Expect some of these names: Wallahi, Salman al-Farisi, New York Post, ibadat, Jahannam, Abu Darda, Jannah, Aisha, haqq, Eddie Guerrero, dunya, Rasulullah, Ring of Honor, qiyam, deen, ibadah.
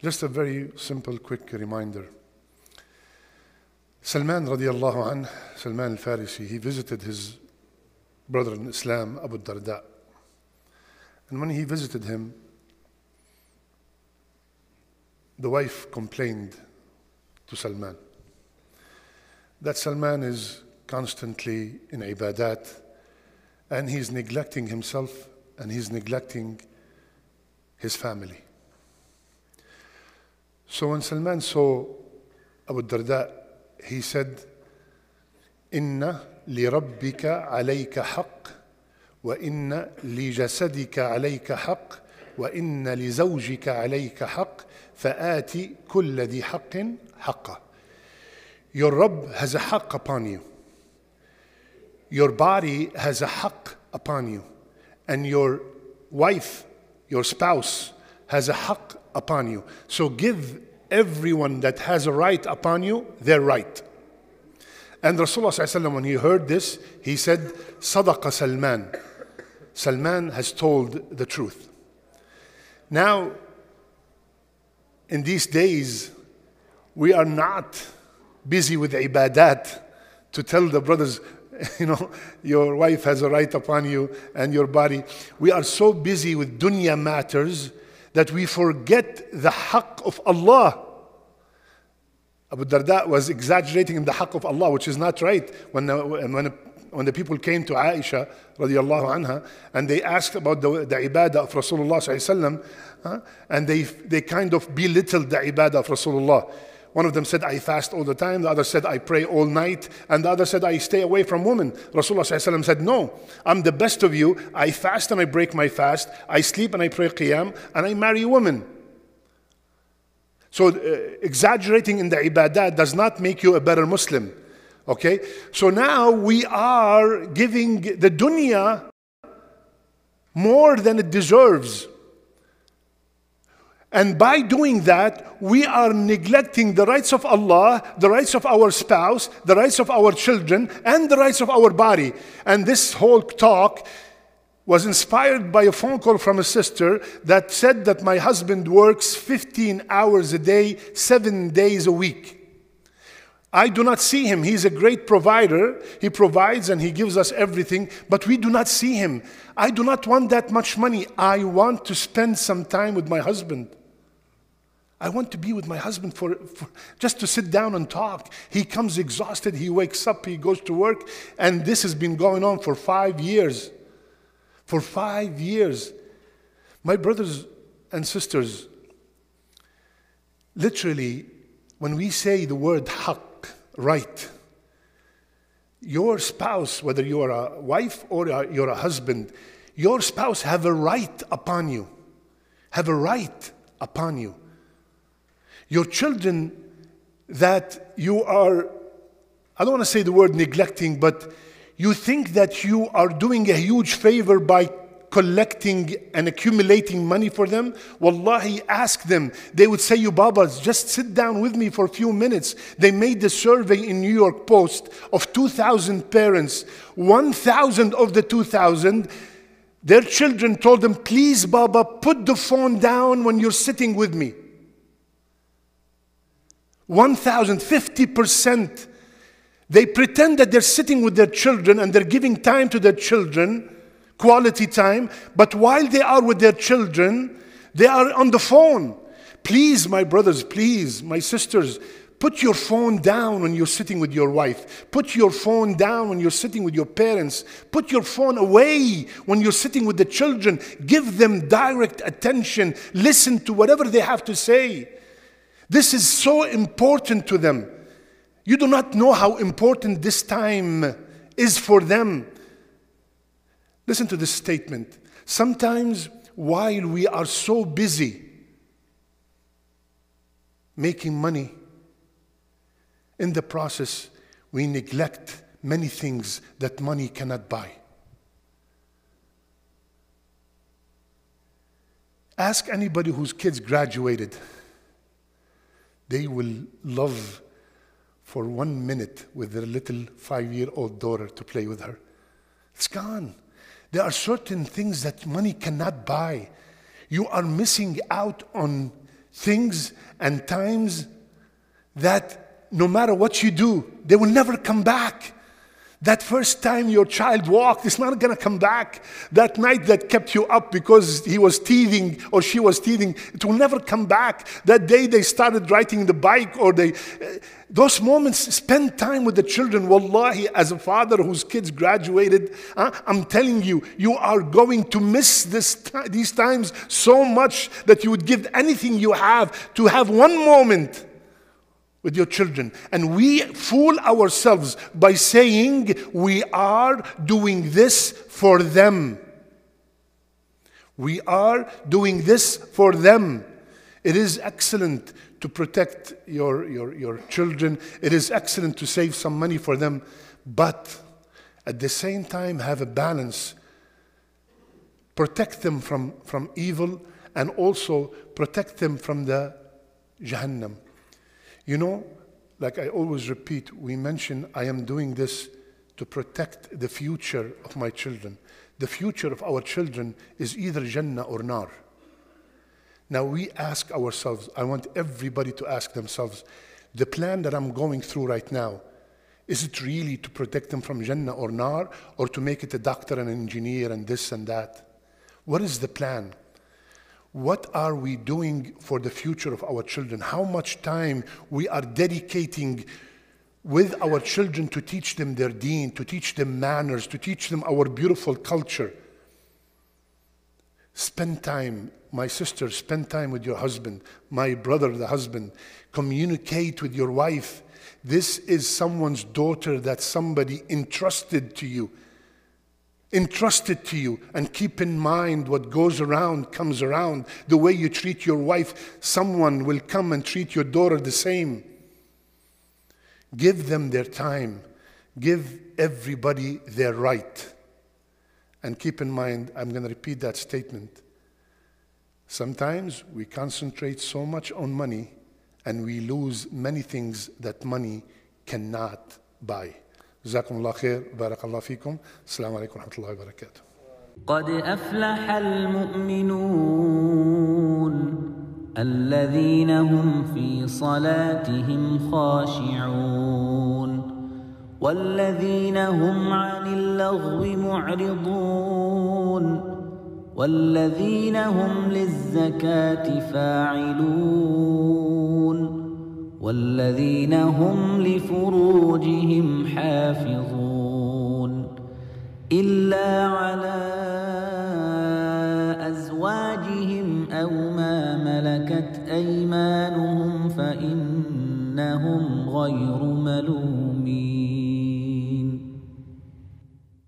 Just a very simple, quick reminder. Salman radiallahu anh, Salman al-Farisi, he visited his brother in Islam, Abu Darda. And when he visited him, the wife complained to Salman that Salman is constantly in ibadat and he's neglecting himself and he's neglecting his family. So when Salman saw Abu Darda, he said, "Inna li rabbika alayka haqq, wa inna li jasadika alayka haqq, wa inna li zawjika alayka haqq, fa'ati kulla dhi haqqin haqqa." Your Rabb has a haqq upon you. Your body has a haqq upon you. And your wife, your spouse, has a haqq upon you. So give everyone that has a right upon you their right. And Rasulullah sallallahu alaihi wasallam, when he heard this, he said, "Sadaqa Salman." Salman has told the truth. Now, in these days, we are not busy with ibadat to tell the brothers, you know, your wife has a right upon you and your body. We are so busy with dunya matters that we forget the haqq of Allah. Abu Darda was exaggerating in the haqq of Allah, which is not right. When the people came to Aisha radiallahu anha and they asked about the ibadah of Rasulullah sallallahu alaihi wasallam, and they kind of belittled the ibadah of Rasulullah. One of them said, "I fast all the time." The other said, "I pray all night." And the other said, "I stay away from women." Rasulullah ﷺ said, "No, I'm the best of you. I fast and I break my fast. I sleep and I pray qiyam. And I marry women." So exaggerating in the ibadah does not make you a better Muslim. Okay? So now we are giving the dunya more than it deserves. And by doing that, we are neglecting the rights of Allah, the rights of our spouse, the rights of our children, and the rights of our body. And this whole talk was inspired by a phone call from a sister that said that my husband works 15 hours a day, 7 days a week. I do not see him. He's a great provider. He provides and he gives us everything, but we do not see him. I do not want that much money. I want to spend some time with my husband. I want to be with my husband for just to sit down and talk. He comes exhausted. He wakes up. He goes to work. And this has been going on for 5 years. For 5 years. My brothers and sisters, literally, when we say the word haqq, right, your spouse, whether you are a wife or you're a husband, your spouse have a right upon you. Have a right upon you. Your children that you are, I don't want to say the word neglecting, but you think that you are doing a huge favor by collecting and accumulating money for them. Wallahi, ask them. They would say, "You babas, just sit down with me for a few minutes." They made the survey in New York Post of 2,000 parents. 1,000 of the 2,000, their children told them, "Please, Baba, put the phone down when you're sitting with me." 1,000, 50%. They pretend that they're sitting with their children and they're giving time to their children, quality time, but while they are with their children, they are on the phone. Please, my brothers, please, my sisters, put your phone down when you're sitting with your wife. Put your phone down when you're sitting with your parents. Put your phone away when you're sitting with the children. Give them direct attention. Listen to whatever they have to say. This is so important to them. You do not know how important this time is for them. Listen to this statement. Sometimes while we are so busy making money, in the process we neglect many things that money cannot buy. Ask anybody whose kids graduated. They will love for 1 minute with their little 5-year-old daughter to play with her. It's gone. There are certain things that money cannot buy. You are missing out on things and times that no matter what you do, they will never come back. That first time your child walked, it's not going to come back. That night that kept you up because he was teething or she was teething, it will never come back. That day they started riding the bike or they... Those moments, spend time with the children. Wallahi, as a father whose kids graduated, I'm telling you, you are going to miss these times so much that you would give anything you have to have one moment with your children. And we fool ourselves by saying we are doing this for them. We are doing this for them. It is excellent to protect your children. It is excellent to save some money for them. But at the same time, have a balance. Protect them from evil and also protect them from the Jahannam. You know, like I always repeat, we mention I am doing this to protect the future of my children. The future of our children is either Jannah or Nar. Now we ask ourselves, I want everybody to ask themselves, the plan that I'm going through right now, is it really to protect them from Jannah or Nar, or to make it a doctor and an engineer and this and that? What is the plan? What are we doing for the future of our children? How much time we are dedicating with our children to teach them their deen, to teach them manners, to teach them our beautiful culture. Spend time, my sister, spend time with your husband, my brother, the husband. Communicate with your wife. This is someone's daughter that somebody entrusted to you. And keep in mind what goes around comes around. The way you treat your wife, someone will come and treat your daughter the same. Give them their time. Give everybody their right. And keep in mind, I'm going to repeat that statement. Sometimes we concentrate so much on money and we lose many things that money cannot buy. جزاكم الله خير بارك الله فيكم السلام عليكم ورحمة الله وبركاته قد أفلح المؤمنون الذين هم في صلاتهم خاشعون والذين هم عن اللغو معرضون والذين هم للزكاة فاعلون والذين هم لفروجهم حافظون إلا على أزواجهم أو ما ملكت أيمانهم فإنهم غير ملومين